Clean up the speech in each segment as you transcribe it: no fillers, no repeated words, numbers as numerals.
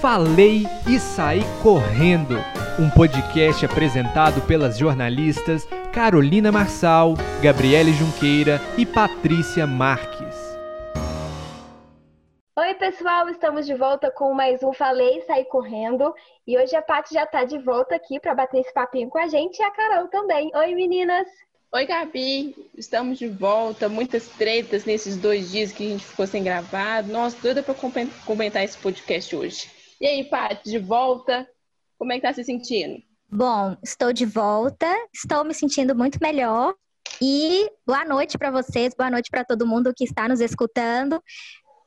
Falei e Saí Correndo, um podcast apresentado pelas jornalistas Carolina Marçal, Gabriele Junqueira e Patrícia Marques. Oi pessoal, estamos de volta com mais um Falei e Saí Correndo e hoje a Paty já está de volta aqui para bater esse papinho com a gente e a Carol também. Oi meninas! Oi Gabi, estamos de volta, muitas tretas nesses 2 dias que a gente ficou sem gravar. Nossa, doida para comentar esse podcast hoje. E aí Paty, de volta, como é que tá se sentindo? Bom, estou de volta, estou me sentindo muito melhor e boa noite para vocês, boa noite para todo mundo que está nos escutando.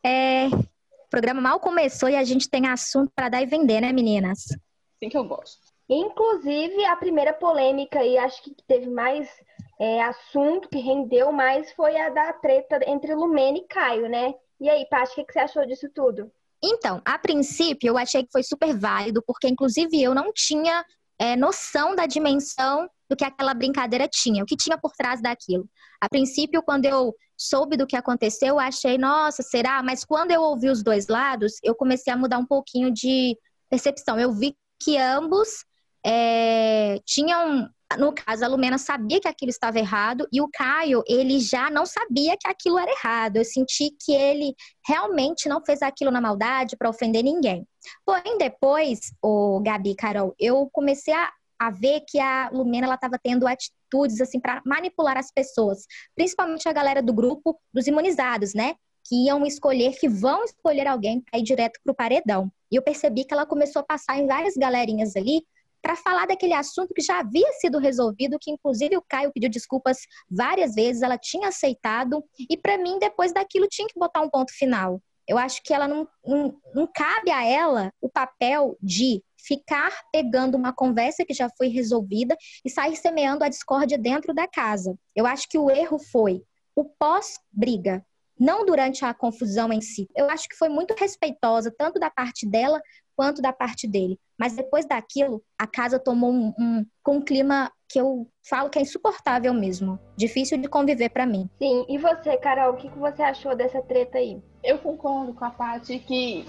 O programa mal começou e a gente tem assunto para dar e vender, né meninas? Sim, que eu gosto. Inclusive a primeira polêmica e acho que teve mais... assunto que rendeu mais foi a da treta entre Lumena e Caio, né? E aí, Paty, o que você achou disso tudo? Então, a princípio, eu achei que foi super válido, porque, inclusive, eu não tinha noção da dimensão do que aquela brincadeira tinha, o que tinha por trás daquilo. A princípio, quando eu soube do que aconteceu, eu achei, nossa, será? Mas quando eu ouvi os dois lados, eu comecei a mudar um pouquinho de percepção. Eu vi que ambos tinham... No caso, a Lumena sabia que aquilo estava errado e o Caio, ele já não sabia que aquilo era errado. Eu senti que ele realmente não fez aquilo na maldade para ofender ninguém. Porém, depois, Gabi, Carol, eu comecei a ver que a Lumena estava tendo atitudes assim, para manipular as pessoas. Principalmente a galera do grupo dos imunizados, né? Que vão escolher alguém para ir direto para o paredão. E eu percebi que ela começou a passar em várias galerinhas ali, para falar daquele assunto que já havia sido resolvido, que inclusive o Caio pediu desculpas várias vezes, ela tinha aceitado, e para mim, depois daquilo, tinha que botar um ponto final. Eu acho que ela não cabe a ela o papel de ficar pegando uma conversa que já foi resolvida e sair semeando a discórdia dentro da casa. Eu acho que o erro foi o pós-briga, não durante a confusão em si. Eu acho que foi muito respeitosa, tanto da parte dela, quanto da parte dele. Mas depois daquilo, a casa tomou um clima que eu falo que é insuportável mesmo. Difícil de conviver pra mim. Sim, e você, Carol, o que você achou dessa treta aí? Eu concordo com a parte que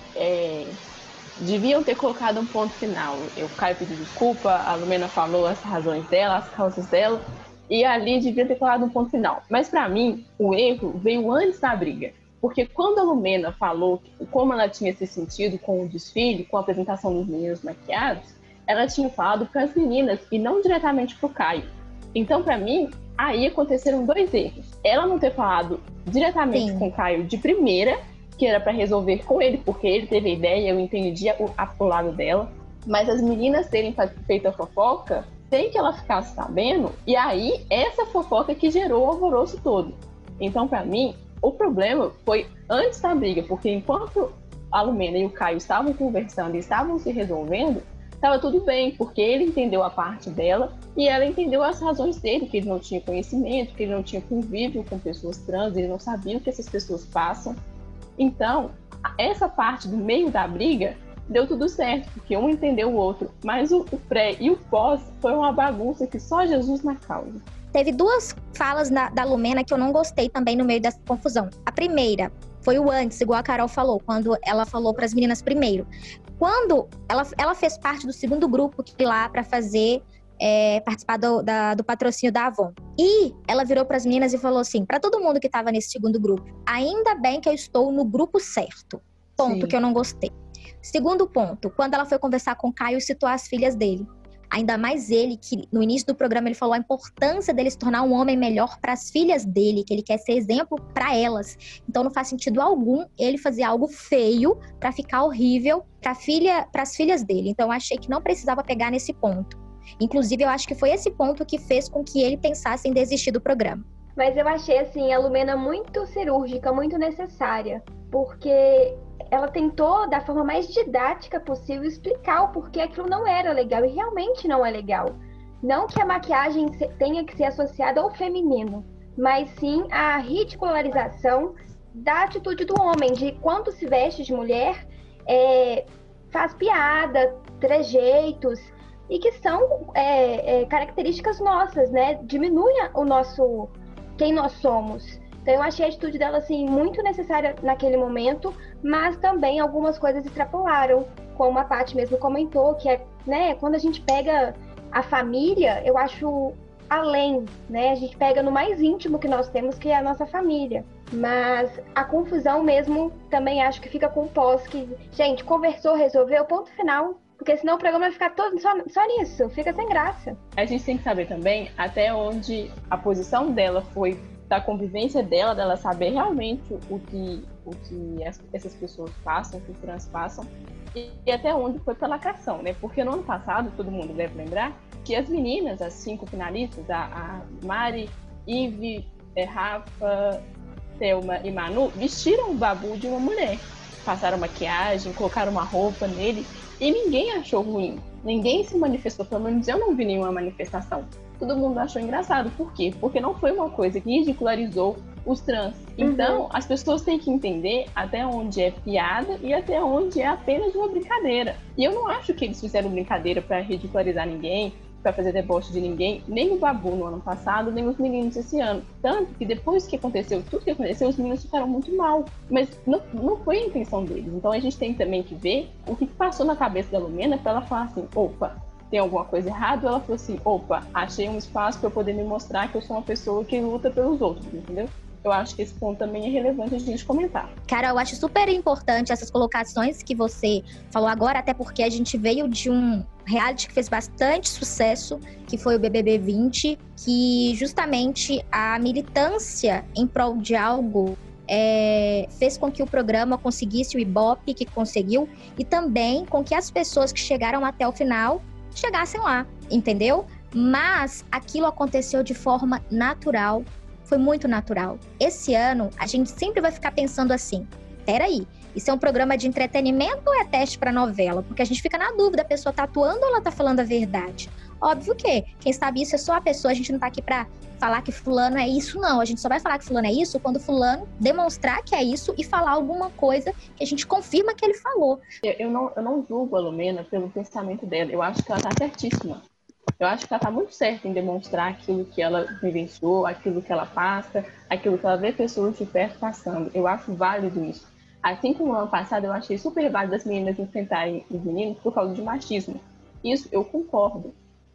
deviam ter colocado um ponto final. O Caio pediu desculpa, a Lumena falou as razões dela, as causas dela, e ali devia ter colocado um ponto final. Mas pra mim, o erro veio antes da briga. Porque quando a Lumena falou como ela tinha se sentido com o desfile, com a apresentação dos meninos maquiados, ela tinha falado para as meninas e não diretamente para o Caio. Então, para mim, aí aconteceram 2 erros. Ela não ter falado diretamente com o Caio de primeira, que era para resolver com ele, porque ele teve a ideia, eu entendi o lado dela. Mas as meninas terem feito a fofoca sem que ela ficasse sabendo, e aí essa fofoca que gerou o alvoroço todo. Então, para mim... O problema foi antes da briga, porque enquanto a Lumena e o Caio estavam conversando e estavam se resolvendo, estava tudo bem, porque ele entendeu a parte dela e ela entendeu as razões dele, que ele não tinha conhecimento, que ele não tinha convívio com pessoas trans, ele não sabia o que essas pessoas passam. Então, essa parte do meio da briga deu tudo certo, porque um entendeu o outro, mas o pré e o pós foi uma bagunça que só Jesus na causa. Teve 2 falas da Lumena que eu não gostei também no meio dessa confusão. A primeira foi o antes, igual a Carol falou, quando ela falou para as meninas primeiro. Quando ela fez parte do segundo grupo que foi lá para fazer, participar do patrocínio da Avon. E ela virou para as meninas e falou assim, para todo mundo que estava nesse segundo grupo, ainda bem que eu estou no grupo certo. Ponto. Sim. Que eu não gostei. Segundo ponto, quando ela foi conversar com o Caio e citou as filhas dele. Ainda mais ele, que no início do programa ele falou a importância dele se tornar um homem melhor para as filhas dele, que ele quer ser exemplo para elas. Então não faz sentido algum ele fazer algo feio para ficar horrível para as filhas dele. Então eu achei que não precisava pegar nesse ponto. Inclusive eu acho que foi esse ponto que fez com que ele pensasse em desistir do programa. Mas eu achei assim, a Lumena muito cirúrgica, muito necessária, porque... Ela tentou, da forma mais didática possível, explicar o porquê aquilo não era legal. E realmente não é legal. Não que a maquiagem tenha que ser associada ao feminino, mas sim à ridicularização da atitude do homem, de quando se veste de mulher, faz piada, trejeitos, e que são características nossas, né? Diminui quem nós somos. Então eu achei a atitude dela assim, muito necessária naquele momento, mas também algumas coisas extrapolaram. como a Paty mesmo comentou, que é, né, quando a gente pega a família, eu acho além, né? A gente pega no mais íntimo que nós temos, que é a nossa família. Mas a confusão mesmo também acho que fica com o pós, que, gente, conversou, resolveu, ponto final. Porque senão o programa vai ficar todo só nisso, fica sem graça. A gente tem que saber também até onde a posição dela foi, da convivência dela, dela saber realmente o que essas pessoas passam, o que os trans passam, e até onde foi pela lacração, né? Porque no ano passado, todo mundo deve lembrar, que as meninas, as 5 finalistas, a Mari, Ivi, Rafa, Thelma e Manu, vestiram o Babu de uma mulher. Passaram maquiagem, colocaram uma roupa nele e ninguém achou ruim. Ninguém se manifestou, pelo menos eu não vi nenhuma manifestação. Todo mundo achou engraçado. Por quê? Porque não foi uma coisa que ridicularizou os trans. Então, as pessoas têm que entender até onde é piada e até onde é apenas uma brincadeira. E eu não acho que eles fizeram brincadeira para ridicularizar ninguém, para fazer deboche de ninguém, nem o Babu no ano passado, nem os meninos esse ano. Tanto que depois que aconteceu tudo que aconteceu, os meninos ficaram muito mal. Mas não foi a intenção deles. Então a gente tem também que ver o que passou na cabeça da Lumena para ela falar assim, opa, tem alguma coisa errada? Ela falou assim, opa, achei um espaço para eu poder me mostrar que eu sou uma pessoa que luta pelos outros, entendeu? Eu acho que esse ponto também é relevante a gente comentar. Cara, eu acho super importante essas colocações que você falou agora, até porque a gente veio de um reality que fez bastante sucesso, que foi o BBB 20, que justamente a militância em prol de algo fez com que o programa conseguisse o Ibope que conseguiu e também com que as pessoas que chegaram até o final chegassem lá, entendeu? Mas aquilo aconteceu de forma natural. Foi muito natural. Esse ano, a gente sempre vai ficar pensando assim, peraí, isso é um programa de entretenimento ou é teste para novela? Porque a gente fica na dúvida, a pessoa tá atuando ou ela tá falando a verdade? Óbvio que quem sabe isso é só a pessoa, a gente não tá aqui pra falar que fulano é isso, não. A gente só vai falar que fulano é isso quando fulano demonstrar que é isso e falar alguma coisa que a gente confirma que ele falou. Eu não julgo a Lumena pelo pensamento dela, eu acho que ela tá certíssima. Eu acho que ela está muito certa em demonstrar aquilo que ela vivenciou, aquilo que ela passa, aquilo que ela vê pessoas de perto passando. Eu acho válido isso. Assim como no ano passado eu achei super válido as meninas enfrentarem os meninos por causa de machismo. Isso eu concordo.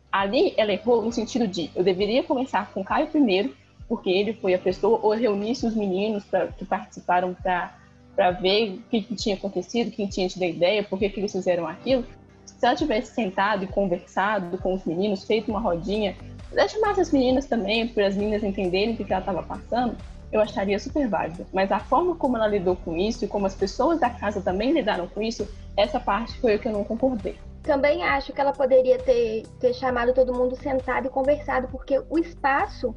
Ali ela errou no sentido de eu deveria conversar com o Caio primeiro, porque ele foi a pessoa, ou reunisse os meninos que participaram para ver o que tinha acontecido, quem tinha tido a ideia, por que eles fizeram aquilo. Se ela tivesse sentado e conversado com os meninos, feito uma rodinha, ela chamasse as meninas também, para as meninas entenderem o que ela estava passando, eu acharia super válido. Mas a forma como ela lidou com isso e como as pessoas da casa também lidaram com isso, essa parte foi o que eu não concordei. Também acho que ela poderia ter chamado todo mundo sentado e conversado, porque o espaço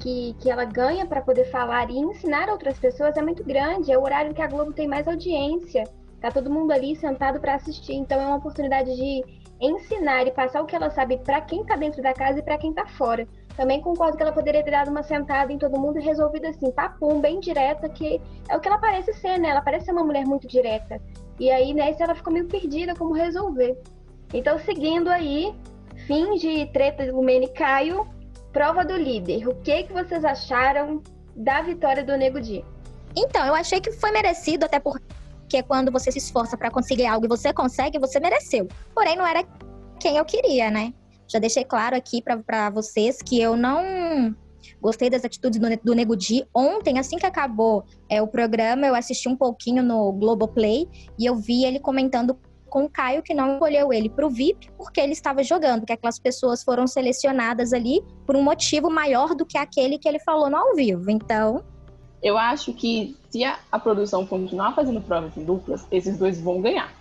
que ela ganha para poder falar e ensinar outras pessoas é muito grande, é o horário que a Globo tem mais audiência. Tá todo mundo ali sentado para assistir, então é uma oportunidade de ensinar e passar o que ela sabe para quem tá dentro da casa e para quem tá fora. Também concordo que ela poderia ter dado uma sentada em todo mundo e resolvido assim, papum, bem direta, que é o que ela parece ser, né? Ela parece ser uma mulher muito direta. E aí, né, ela ficou meio perdida como resolver. Então, seguindo aí, fim de treta de Lumena e Caio, prova do líder. O que vocês acharam da vitória do Nego Di? Então, eu achei que foi merecido, até porque é quando você se esforça pra conseguir algo e você consegue, você mereceu. Porém, não era quem eu queria, né? Já deixei claro aqui pra vocês que eu não gostei das atitudes do Nego Di. Ontem, assim que acabou o programa, eu assisti um pouquinho no Globoplay e eu vi ele comentando com o Caio que não escolheu ele pro VIP porque ele estava jogando, que aquelas pessoas foram selecionadas ali por um motivo maior do que aquele que ele falou no ao vivo. Então... eu acho que se a produção continuar fazendo provas em duplas, esses dois vão ganhar.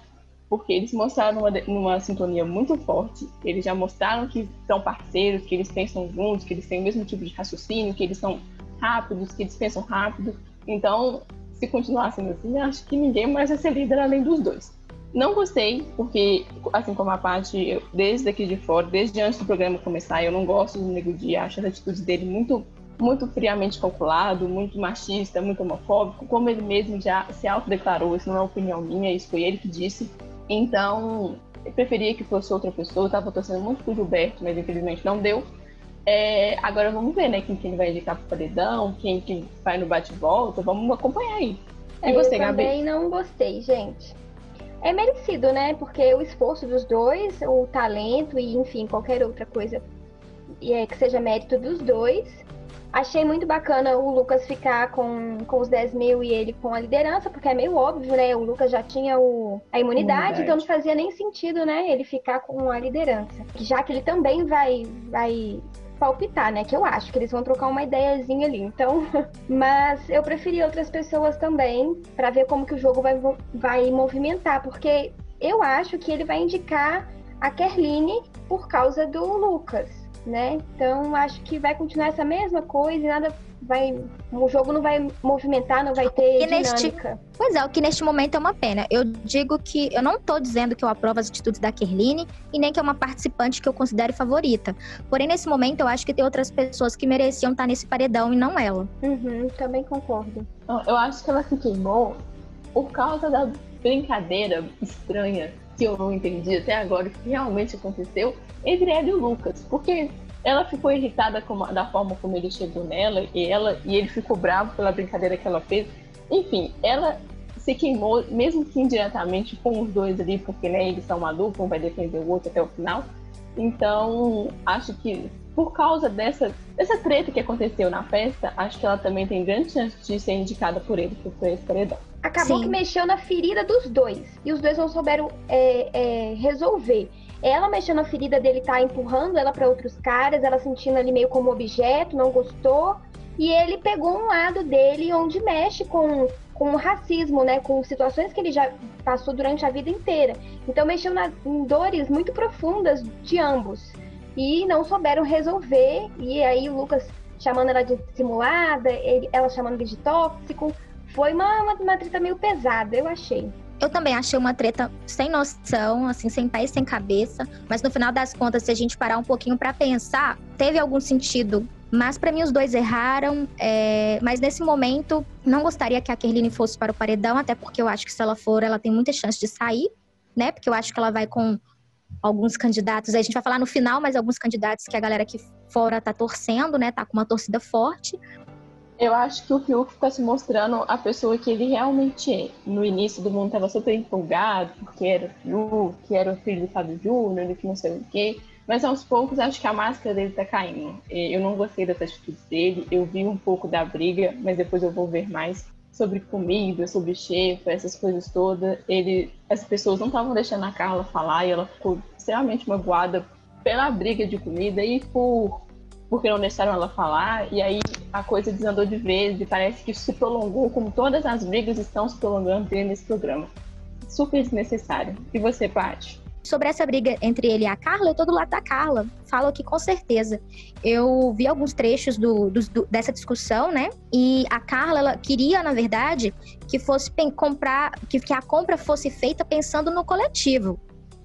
Porque eles mostraram uma sintonia muito forte, eles já mostraram que são parceiros, que eles pensam juntos, que eles têm o mesmo tipo de raciocínio, que eles são rápidos, que eles pensam rápido. Então, se continuar sendo assim, acho que ninguém mais vai ser líder além dos dois. Não gostei, porque, assim como a Paty, desde aqui de fora, desde antes do programa começar, eu não gosto do Nego Di, acho as atitudes dele muito friamente calculado, muito machista, muito homofóbico, como ele mesmo já se autodeclarou, isso não é opinião minha, isso foi ele que disse. Então, eu preferia que fosse outra pessoa, eu estava torcendo muito pro Gilberto, mas infelizmente não deu. Agora vamos ver, né, quem vai indicar pro paredão, quem vai no bate-volta, vamos acompanhar aí. E você, Gabi? Eu também não gostei, gente. é merecido, né? Porque o esforço dos dois, o talento e, enfim, qualquer outra coisa que seja mérito dos dois. Achei muito bacana o Lucas ficar com os 10 mil e ele com a liderança, porque é meio óbvio, né? O Lucas já tinha a imunidade, então não fazia nem sentido, né? Ele ficar com a liderança. Já que ele também vai palpitar, né? Que eu acho que eles vão trocar uma ideiazinha ali, então... Mas eu preferi outras pessoas também, pra ver como que o jogo vai movimentar, porque eu acho que ele vai indicar a Kerline por causa do Lucas, né? Então acho que vai continuar essa mesma coisa e nada vai, o jogo não vai movimentar, não vai ter dinâmica. Pois é, o que neste momento é uma pena. Eu digo que, eu não tô dizendo que eu aprovo as atitudes da Kerline e nem que é uma participante que eu considero favorita. Porém, nesse momento, eu acho que tem outras pessoas que mereciam estar nesse paredão e não ela. Uhum, também concordo. Eu acho que ela se queimou por causa da brincadeira estranha que eu não entendi até agora o que realmente aconteceu entre ela e o Lucas, porque ela ficou irritada da forma como ele chegou nela e ele ficou bravo pela brincadeira que ela fez. Enfim, ela se queimou, mesmo que indiretamente, com os dois ali, porque, né, eles são malucos, um vai defender o outro até o final. Então, acho que por causa dessa treta que aconteceu na festa, acho que ela também tem grande chance de ser indicada por ele para esse paredão. Acabou que mexeu na ferida dos dois, e os dois não souberam resolver. Ela mexendo na ferida dele, tá empurrando ela pra outros caras, ela sentindo ali meio como objeto, não gostou. E ele pegou um lado dele onde mexe com o racismo, né? Com situações que ele já passou durante a vida inteira. Então mexeu em dores muito profundas de ambos. E não souberam resolver. E aí o Lucas chamando ela de dissimulada, ela chamando ele de tóxico. Foi uma treta meio pesada, eu achei. Eu também achei uma treta sem noção, assim, sem pé e sem cabeça. Mas no final das contas, se a gente parar um pouquinho pra pensar, teve algum sentido. Mas pra mim os dois erraram. Mas nesse momento, não gostaria que a Kerline fosse para o paredão. Até porque eu acho que se ela for, ela tem muita chance de sair, né? Porque eu acho que ela vai com alguns candidatos. A gente vai falar no final, mas alguns candidatos que a galera aqui fora tá torcendo, né? Tá com uma torcida forte. Eu acho que o Fiuk está se mostrando a pessoa que ele realmente é. No início do mundo estava super empolgado, porque era o Fiuk, que era o filho do Fábio Júnior, que não sei o quê. Mas aos poucos acho que a máscara dele está caindo. Eu não gostei das atitudes dele, eu vi um pouco da briga, mas depois eu vou ver mais sobre comida, sobre chefe, essas coisas todas. As pessoas não estavam deixando a Carla falar e ela ficou extremamente magoada pela briga de comida e porque não deixaram ela falar, e aí a coisa desandou de vez, e parece que isso se prolongou, como todas as brigas estão se prolongando nesse programa. Super desnecessário. E você, Paty? Sobre essa briga entre ele e a Carla, eu tô do lado da Carla, falo aqui com certeza. Eu vi alguns trechos dessa discussão, né? E a Carla, ela queria, na verdade, que fosse que a compra fosse feita pensando no coletivo.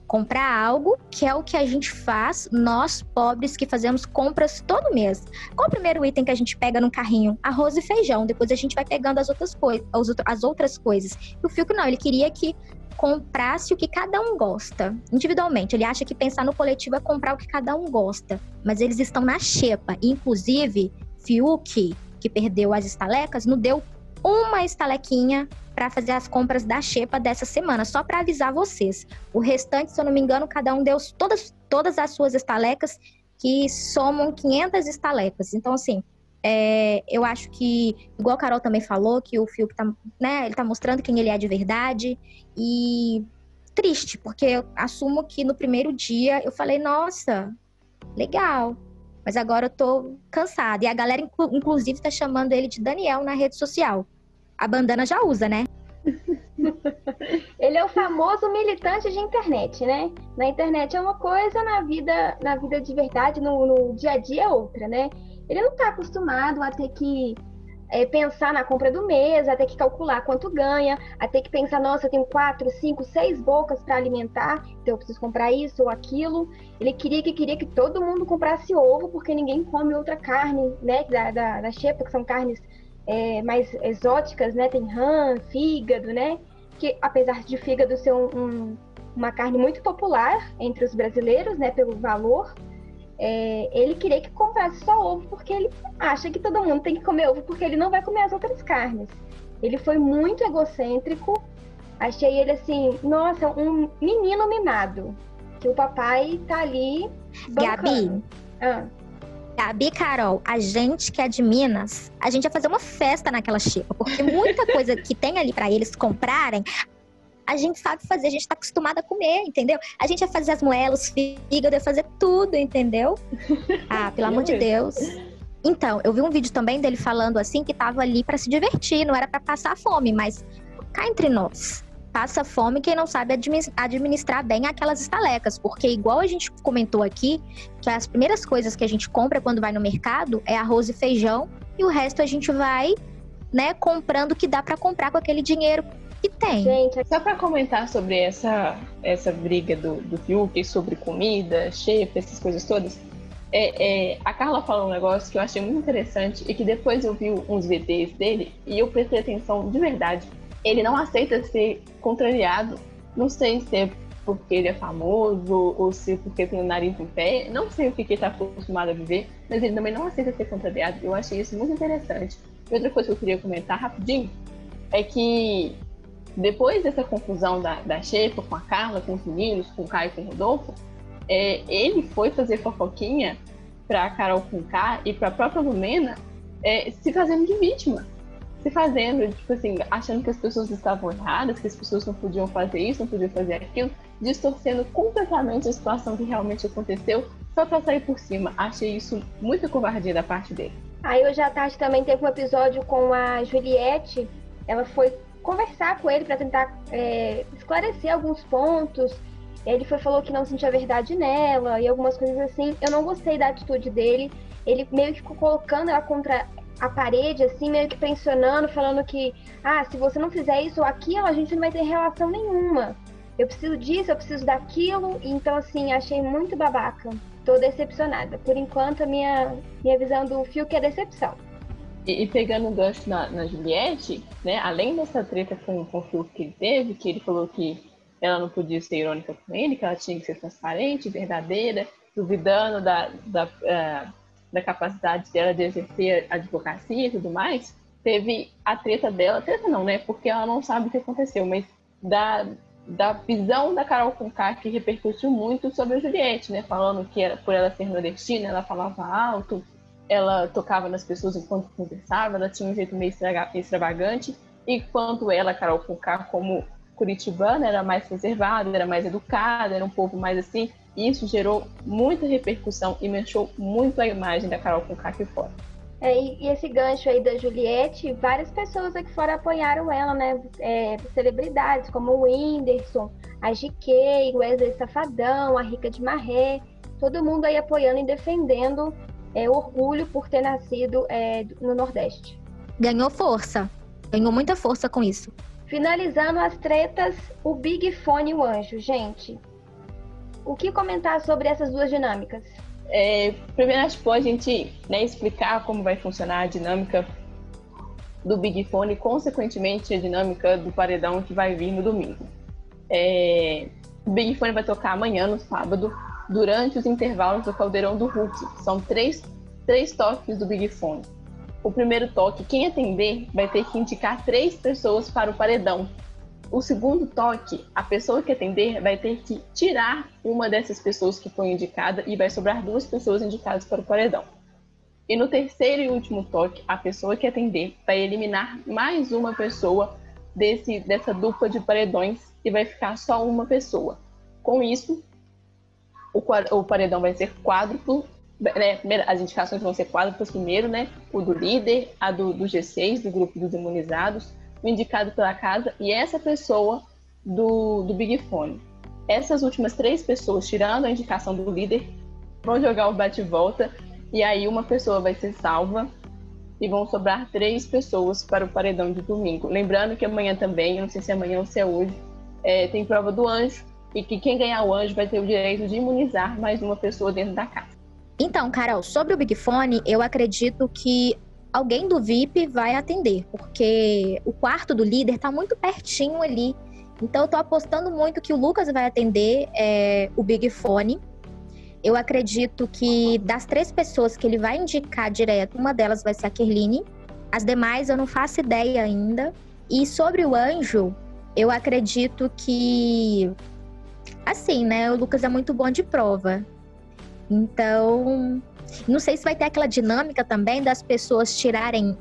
Comprar algo, que é o que a gente faz, nós pobres que fazemos compras todo mês. Qual o primeiro item que a gente pega num carrinho? Arroz e feijão. Depois a gente vai pegando as outras coisas. E o Fiuk não, ele queria que comprasse o que cada um gosta, individualmente. Ele acha que pensar no coletivo é comprar o que cada um gosta. Mas eles estão na xepa. E, inclusive, Fiuk, que perdeu as estalecas, não deu uma estalequinha para fazer as compras da xepa dessa semana, só para avisar vocês. O restante, se eu não me engano, cada um deu todas as suas estalecas, que somam 500 estalecas. Então, assim, eu acho que, igual a Carol também falou, que o Fiuk tá, né, ele tá mostrando quem ele é de verdade. E triste, porque eu assumo que no primeiro dia eu falei, nossa, legal. Mas agora eu tô cansada. E a galera, inclusive, tá chamando ele de Daniel na rede social. A bandana já usa, né? Ele é o famoso militante de internet, né? Na internet é uma coisa, na vida de verdade, no dia a dia é outra, né? Ele não tá acostumado a ter que pensar na compra do mês, a ter que calcular quanto ganha, a ter que pensar, nossa, eu tenho 4, 5, 6 bocas para alimentar, então eu preciso comprar isso ou aquilo. Ele queria que todo mundo comprasse ovo, porque ninguém come outra carne, né, da xepa, que são carnes mais exóticas, né, tem rã, fígado, né, que apesar de fígado ser uma carne muito popular entre os brasileiros, né, pelo valor, ele queria que comprasse só ovo, porque ele acha que todo mundo tem que comer ovo, porque ele não vai comer as outras carnes. Ele foi muito egocêntrico Achei ele assim, nossa, um menino mimado. Que o papai tá ali bancando. Gabi, Gabi, Carol, a gente que é de Minas, a gente ia fazer uma festa naquela xepa. Porque muita coisa que tem ali pra eles comprarem, a gente sabe fazer, a gente tá acostumada a comer, entendeu? A gente ia fazer as moelas, fígado, ia fazer tudo, entendeu? Ah, pelo amor de Deus. Então, eu vi um vídeo também dele falando assim que tava ali pra se divertir, não era pra passar fome, mas cá entre nós, passa fome quem não sabe administrar bem aquelas estalecas, porque igual a gente comentou aqui, que as primeiras coisas que a gente compra quando vai no mercado é arroz e feijão, e o resto a gente vai, né, comprando o que dá pra comprar com aquele dinheiro que tem. Gente, só pra comentar sobre essa briga do Fiuk, sobre comida, xepa, essas coisas todas, a Carla falou um negócio que eu achei muito interessante e que depois eu vi uns VTs dele e eu prestei atenção de verdade. Ele não aceita ser contrariado, não sei se é porque ele é famoso ou se é porque tem o nariz em pé, não sei o que ele está acostumado a viver, mas ele também não aceita ser contrariado, eu achei isso muito interessante. E outra coisa que eu queria comentar rapidinho é que depois dessa confusão da xepa com a Carla, com os meninos, com o Caio e com o Rodolfo, ele foi fazer fofoquinha pra Karol Conká e pra própria Lumena, se fazendo de vítima, se fazendo, tipo assim, achando que as pessoas estavam erradas, que as pessoas não podiam fazer isso, não podiam fazer aquilo, distorcendo completamente a situação que realmente aconteceu, só pra sair por cima. Achei isso muita covardia da parte dele. Aí hoje à tarde também teve um episódio com a Juliette, ela foi conversar com ele pra tentar esclarecer alguns pontos. Ele falou que não sentia a verdade nela e algumas coisas assim. Eu não gostei da atitude dele. Ele meio que ficou colocando ela contra a parede, assim, meio que pressionando, falando que, se você não fizer isso ou aquilo, a gente não vai ter relação nenhuma. Eu preciso disso, eu preciso daquilo. Então, assim, achei muito babaca. Tô decepcionada. Por enquanto, a minha visão do Fiuk é decepção. E pegando o gancho na Juliette, né, além dessa treta com o Fiuk que ele teve, que ele falou que ela não podia ser irônica com ele, que ela tinha que ser transparente, verdadeira, duvidando da capacidade dela de exercer a advocacia e tudo mais, teve a treta dela, treta não, né, porque ela não sabe o que aconteceu, mas da visão da Karol Conká, que repercutiu muito sobre a Juliette, né, falando que por ela ser nordestina, ela falava alto, ela tocava nas pessoas enquanto conversava, ela tinha um jeito meio extravagante, enquanto ela, Karol Conká, como curitibana, era mais reservada, era mais educada, era um pouco mais assim, e isso gerou muita repercussão e mexeu muito a imagem da Karol Conká aqui fora. E esse gancho aí da Juliette, várias pessoas aqui fora apoiaram ela, né? Celebridades como o Whindersson, a GK, o Wesley Safadão, a Rica de Marré, todo mundo aí apoiando e defendendo o orgulho por ter nascido no Nordeste. Ganhou muita força com isso. Finalizando as tretas, o Big Fone e o Anjo. Gente, o que comentar sobre essas duas dinâmicas? Primeiro, acho que pode a gente, né, explicar como vai funcionar a dinâmica do Big Fone e, consequentemente, a dinâmica do paredão que vai vir no domingo. O Big Fone vai tocar amanhã, no sábado, durante os intervalos do Caldeirão do Huck. São três toques do Big Fone. O primeiro toque, quem atender vai ter que indicar 3 pessoas para o paredão. O segundo toque, a pessoa que atender vai ter que tirar uma dessas pessoas que foi indicada e vai sobrar 2 pessoas indicadas para o paredão. E no terceiro e último toque, a pessoa que atender vai eliminar mais uma pessoa dessa dupla de paredões e vai ficar só uma pessoa. Com isso, o paredão vai ser quádruplo. As indicações vão ser quádruplas primeiro, né? O do líder, a do G6, do grupo dos imunizados, o indicado pela casa e essa pessoa do Big Fone. Essas últimas 3 pessoas, tirando a indicação do líder, vão jogar o bate-volta e aí uma pessoa vai ser salva e vão sobrar 3 pessoas para o paredão de domingo. Lembrando que amanhã também, eu não sei se é amanhã ou se é hoje, tem prova do anjo e que quem ganhar o anjo vai ter o direito de imunizar mais uma pessoa dentro da casa. Então, Carol, sobre o Big Fone, eu acredito que alguém do VIP vai atender, porque o quarto do líder tá muito pertinho ali. Então, eu tô apostando muito que o Lucas vai atender o Big Fone. Eu acredito que das 3 pessoas que ele vai indicar direto, uma delas vai ser a Kerline. As demais eu não faço ideia ainda. E sobre o Anjo, Eu acredito que, assim, né, o Lucas é muito bom de prova. Então, não sei se vai ter aquela dinâmica também das pessoas tirarem,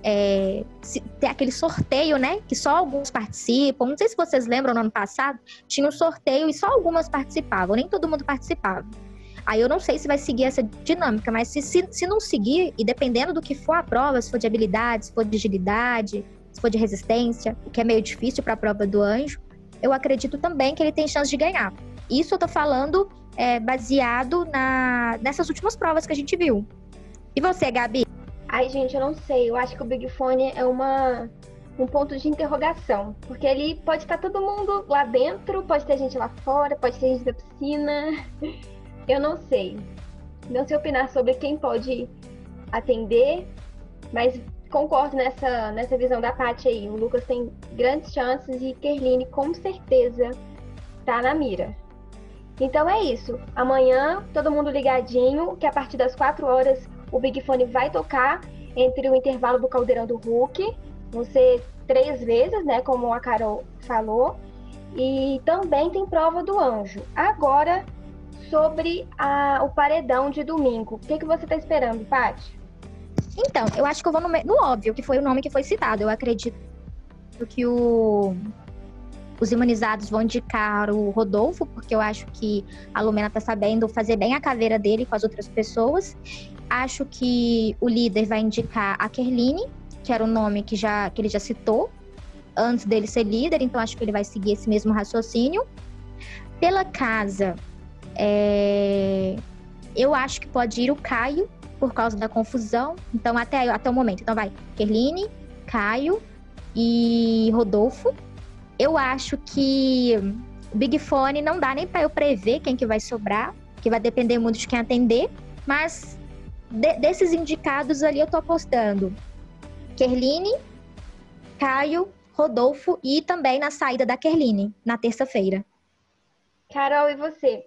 ter aquele sorteio, né, que só alguns participam. Não sei se vocês lembram, no ano passado, tinha um sorteio e só algumas participavam, nem todo mundo participava. Aí eu não sei se vai seguir essa dinâmica, mas se não seguir, e dependendo do que for a prova, se for de habilidade, se for de agilidade, se for de resistência, o que é meio difícil para a prova do anjo, eu acredito também que ele tem chance de ganhar. Isso eu tô falando baseado nessas últimas provas que a gente viu. E você, Gabi? Ai, gente, eu não sei. Eu acho que o Big Fone é um ponto de interrogação. Porque ali pode estar todo mundo lá dentro, pode ter gente lá fora, pode ter gente da piscina. Eu não sei. Não sei opinar sobre quem pode atender, mas concordo nessa visão da Paty aí. O Lucas tem grandes chances e Kerline com certeza tá na mira. Então é isso. Amanhã, todo mundo ligadinho, que a partir das 4 horas o Big Fone vai tocar entre o intervalo do Caldeirão do Huck. Vão ser 3 vezes, né, como a Carol falou. E também tem prova do anjo. Agora, sobre o paredão de domingo. O que você está esperando, Paty? Então, eu acho que eu vou no óbvio, que foi o nome que foi citado. Eu acredito que os imunizados vão indicar o Rodolfo, porque eu acho que a Lumena está sabendo fazer bem a caveira dele com as outras pessoas. Acho que o líder vai indicar a Kerline, que era o nome que ele já citou, antes dele ser líder. Então, acho que ele vai seguir esse mesmo raciocínio. Pela casa... eu acho que pode ir o Caio por causa da confusão. Então até o momento, então vai Kerline, Caio e Rodolfo. Eu acho que o Big Fone não dá nem para eu prever quem que vai sobrar, que vai depender muito de quem atender. Mas desses indicados ali eu tô apostando Kerline, Caio, Rodolfo e também na saída da Kerline na terça-feira. Carol, e você?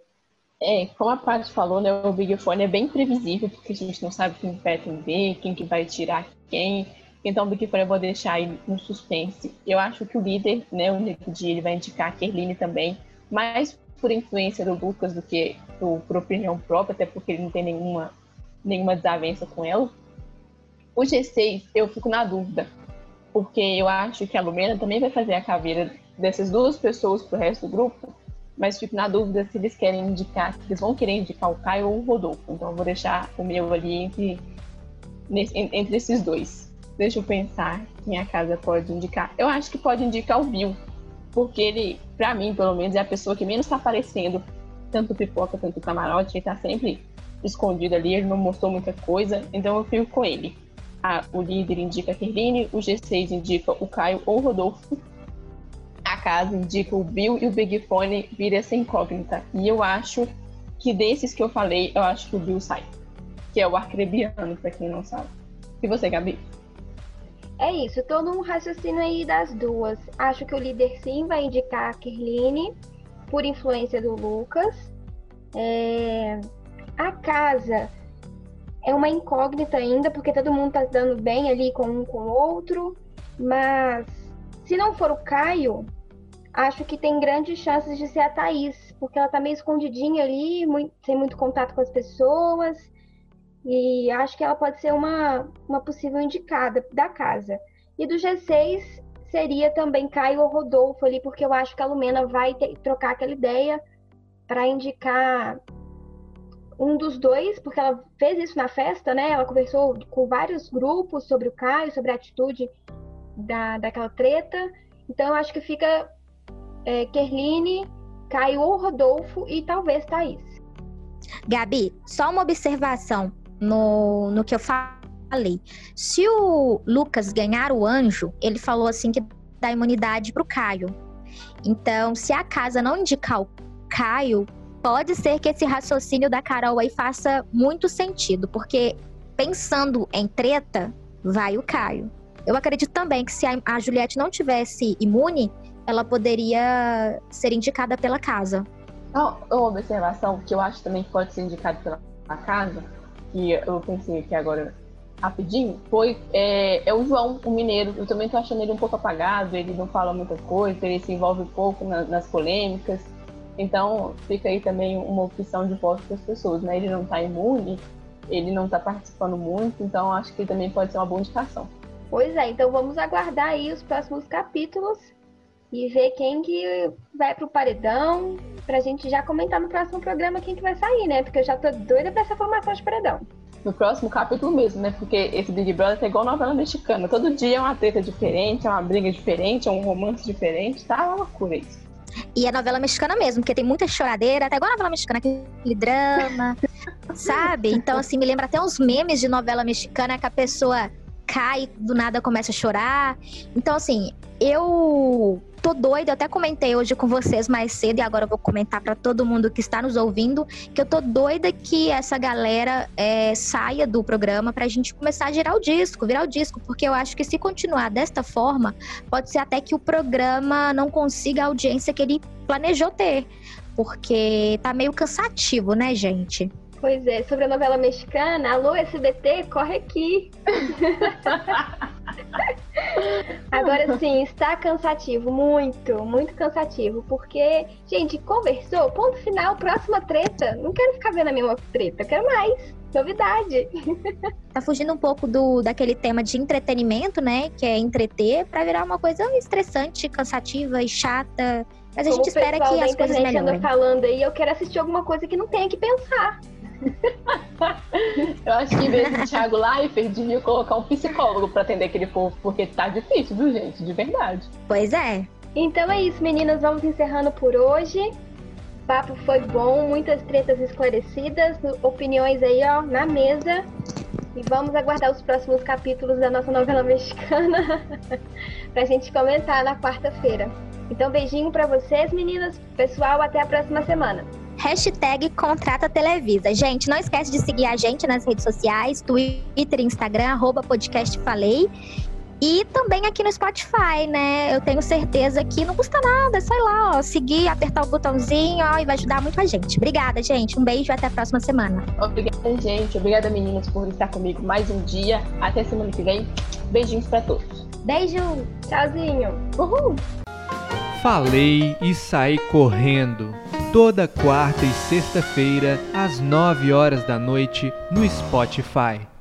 Como a Paty falou, né, o Big Fone é bem previsível, porque a gente não sabe quem vai atender, quem que vai tirar quem. Então o Big Fone eu vou deixar aí um suspense. Eu acho que o líder, né, o Nego Di, ele vai indicar a Kerline também, mais por influência do Lucas do que por opinião própria, até porque ele não tem nenhuma desavença com ela. O G6 eu fico na dúvida, porque eu acho que a Lumena também vai fazer a caveira dessas 2 pessoas pro resto do grupo, mas fico na dúvida se eles querem indicar, se eles vão querer indicar o Caio ou o Rodolfo. Então eu vou deixar o meu ali entre esses 2. Deixa eu pensar quem a casa pode indicar. Eu acho que pode indicar o Bill, porque ele, pra mim, pelo menos, é a pessoa que menos tá aparecendo, tanto pipoca, tanto camarote, ele tá sempre escondido ali, ele não mostrou muita coisa, então eu fico com ele. O líder indica a Kerline, o G6 indica o Caio ou o Rodolfo, a casa indica o Bill e o Big Fone vira essa incógnita. E eu acho que desses que eu falei, eu acho que o Bill sai, que é o Arcrebiano, pra quem não sabe. E você, Gabi? É isso, eu tô num raciocínio aí das 2. Acho que o líder sim vai indicar a Kerline, por influência do Lucas. A casa é uma incógnita ainda, porque todo mundo tá dando bem ali com um com o outro, mas se não for o Caio, acho que tem grandes chances de ser a Thaís, porque ela tá meio escondidinha ali, sem muito contato com as pessoas, e acho que ela pode ser uma possível indicada da casa. E do G6 seria também Caio ou Rodolfo ali, porque eu acho que a Lumena vai trocar aquela ideia para indicar um dos 2, porque ela fez isso na festa, né? Ela conversou com vários grupos sobre o Caio, sobre a atitude daquela treta. Então eu acho que fica Kerline, Caio ou Rodolfo e talvez Thaís. Gabi, só uma observação no que eu falei. Se o Lucas ganhar o anjo, ele falou assim que dá imunidade pro Caio. Então, se a casa não indicar o Caio, pode ser que esse raciocínio da Carol aí faça muito sentido, porque pensando em treta, vai o Caio. Eu acredito também que se a Juliette não tivesse imune, ela poderia ser indicada pela casa. Uma observação que eu acho também que pode ser indicada pela casa, que eu pensei aqui agora rapidinho, foi o João, o mineiro. Eu também tô achando ele um pouco apagado, ele não fala muita coisa, ele se envolve pouco nas polêmicas. Então fica aí também uma opção de voto para as pessoas, né? Ele não tá imune, ele não tá participando muito, então acho que também pode ser uma boa indicação. Pois é, então vamos aguardar aí os próximos capítulos e ver quem que vai pro paredão, pra gente já comentar no próximo programa quem que vai sair, né? Porque eu já tô doida pra essa formação de paredão. No próximo capítulo mesmo, né? Porque esse Big Brother é igual novela mexicana. Todo dia é uma treta diferente, é uma briga diferente, é um romance diferente, tá? É uma loucura isso. E é novela mexicana mesmo, porque tem muita choradeira, até igual a novela mexicana, aquele drama, sabe? Então, assim, me lembra até uns memes de novela mexicana que a pessoa cai, do nada começa a chorar. Então, assim, eu tô doida, eu até comentei hoje com vocês mais cedo, e agora eu vou comentar pra todo mundo que está nos ouvindo, que eu tô doida que essa galera saia do programa pra gente começar a virar o disco, porque eu acho que se continuar desta forma, pode ser até que o programa não consiga a audiência que ele planejou ter, porque tá meio cansativo, né, gente? Pois é, sobre a novela mexicana, alô SBT, corre aqui! Agora sim, está cansativo, muito, muito cansativo, porque, gente, conversou, ponto final, próxima treta, não quero ficar vendo a mesma treta, quero mais, novidade. Tá fugindo um pouco daquele tema de entretenimento, né, que é entreter, pra virar uma coisa estressante, cansativa e chata, mas a gente espera que as coisas melhorem. Anda falando aí, eu quero assistir alguma coisa que não tenha que pensar. Eu acho que em vez do Thiago Leifert devia colocar um psicólogo pra atender aquele povo, porque tá difícil, viu, gente? De verdade. Pois é. Então é isso, meninas, vamos encerrando por hoje. O papo foi bom, muitas tretas esclarecidas, opiniões aí, ó, na mesa. E vamos aguardar os próximos capítulos da nossa novela mexicana pra gente comentar na quarta-feira. Então beijinho pra vocês, meninas. Pessoal, até a próxima semana. Hashtag Contrata Televisa. Gente, não esquece de seguir a gente nas redes sociais, Twitter, Instagram, @podcastfalei. E também aqui no Spotify, né? Eu tenho certeza que não custa nada, sei lá, ó, seguir, apertar o botãozinho, ó, e vai ajudar muito a gente. Obrigada, gente. Um beijo e até a próxima semana. Obrigada, gente. Obrigada, meninas, por estar comigo mais um dia. Até semana que vem. Beijinhos pra todos. Beijo. Tchauzinho. Uhul. Falei e saí correndo. Toda quarta e sexta-feira, às 9h da noite, no Spotify.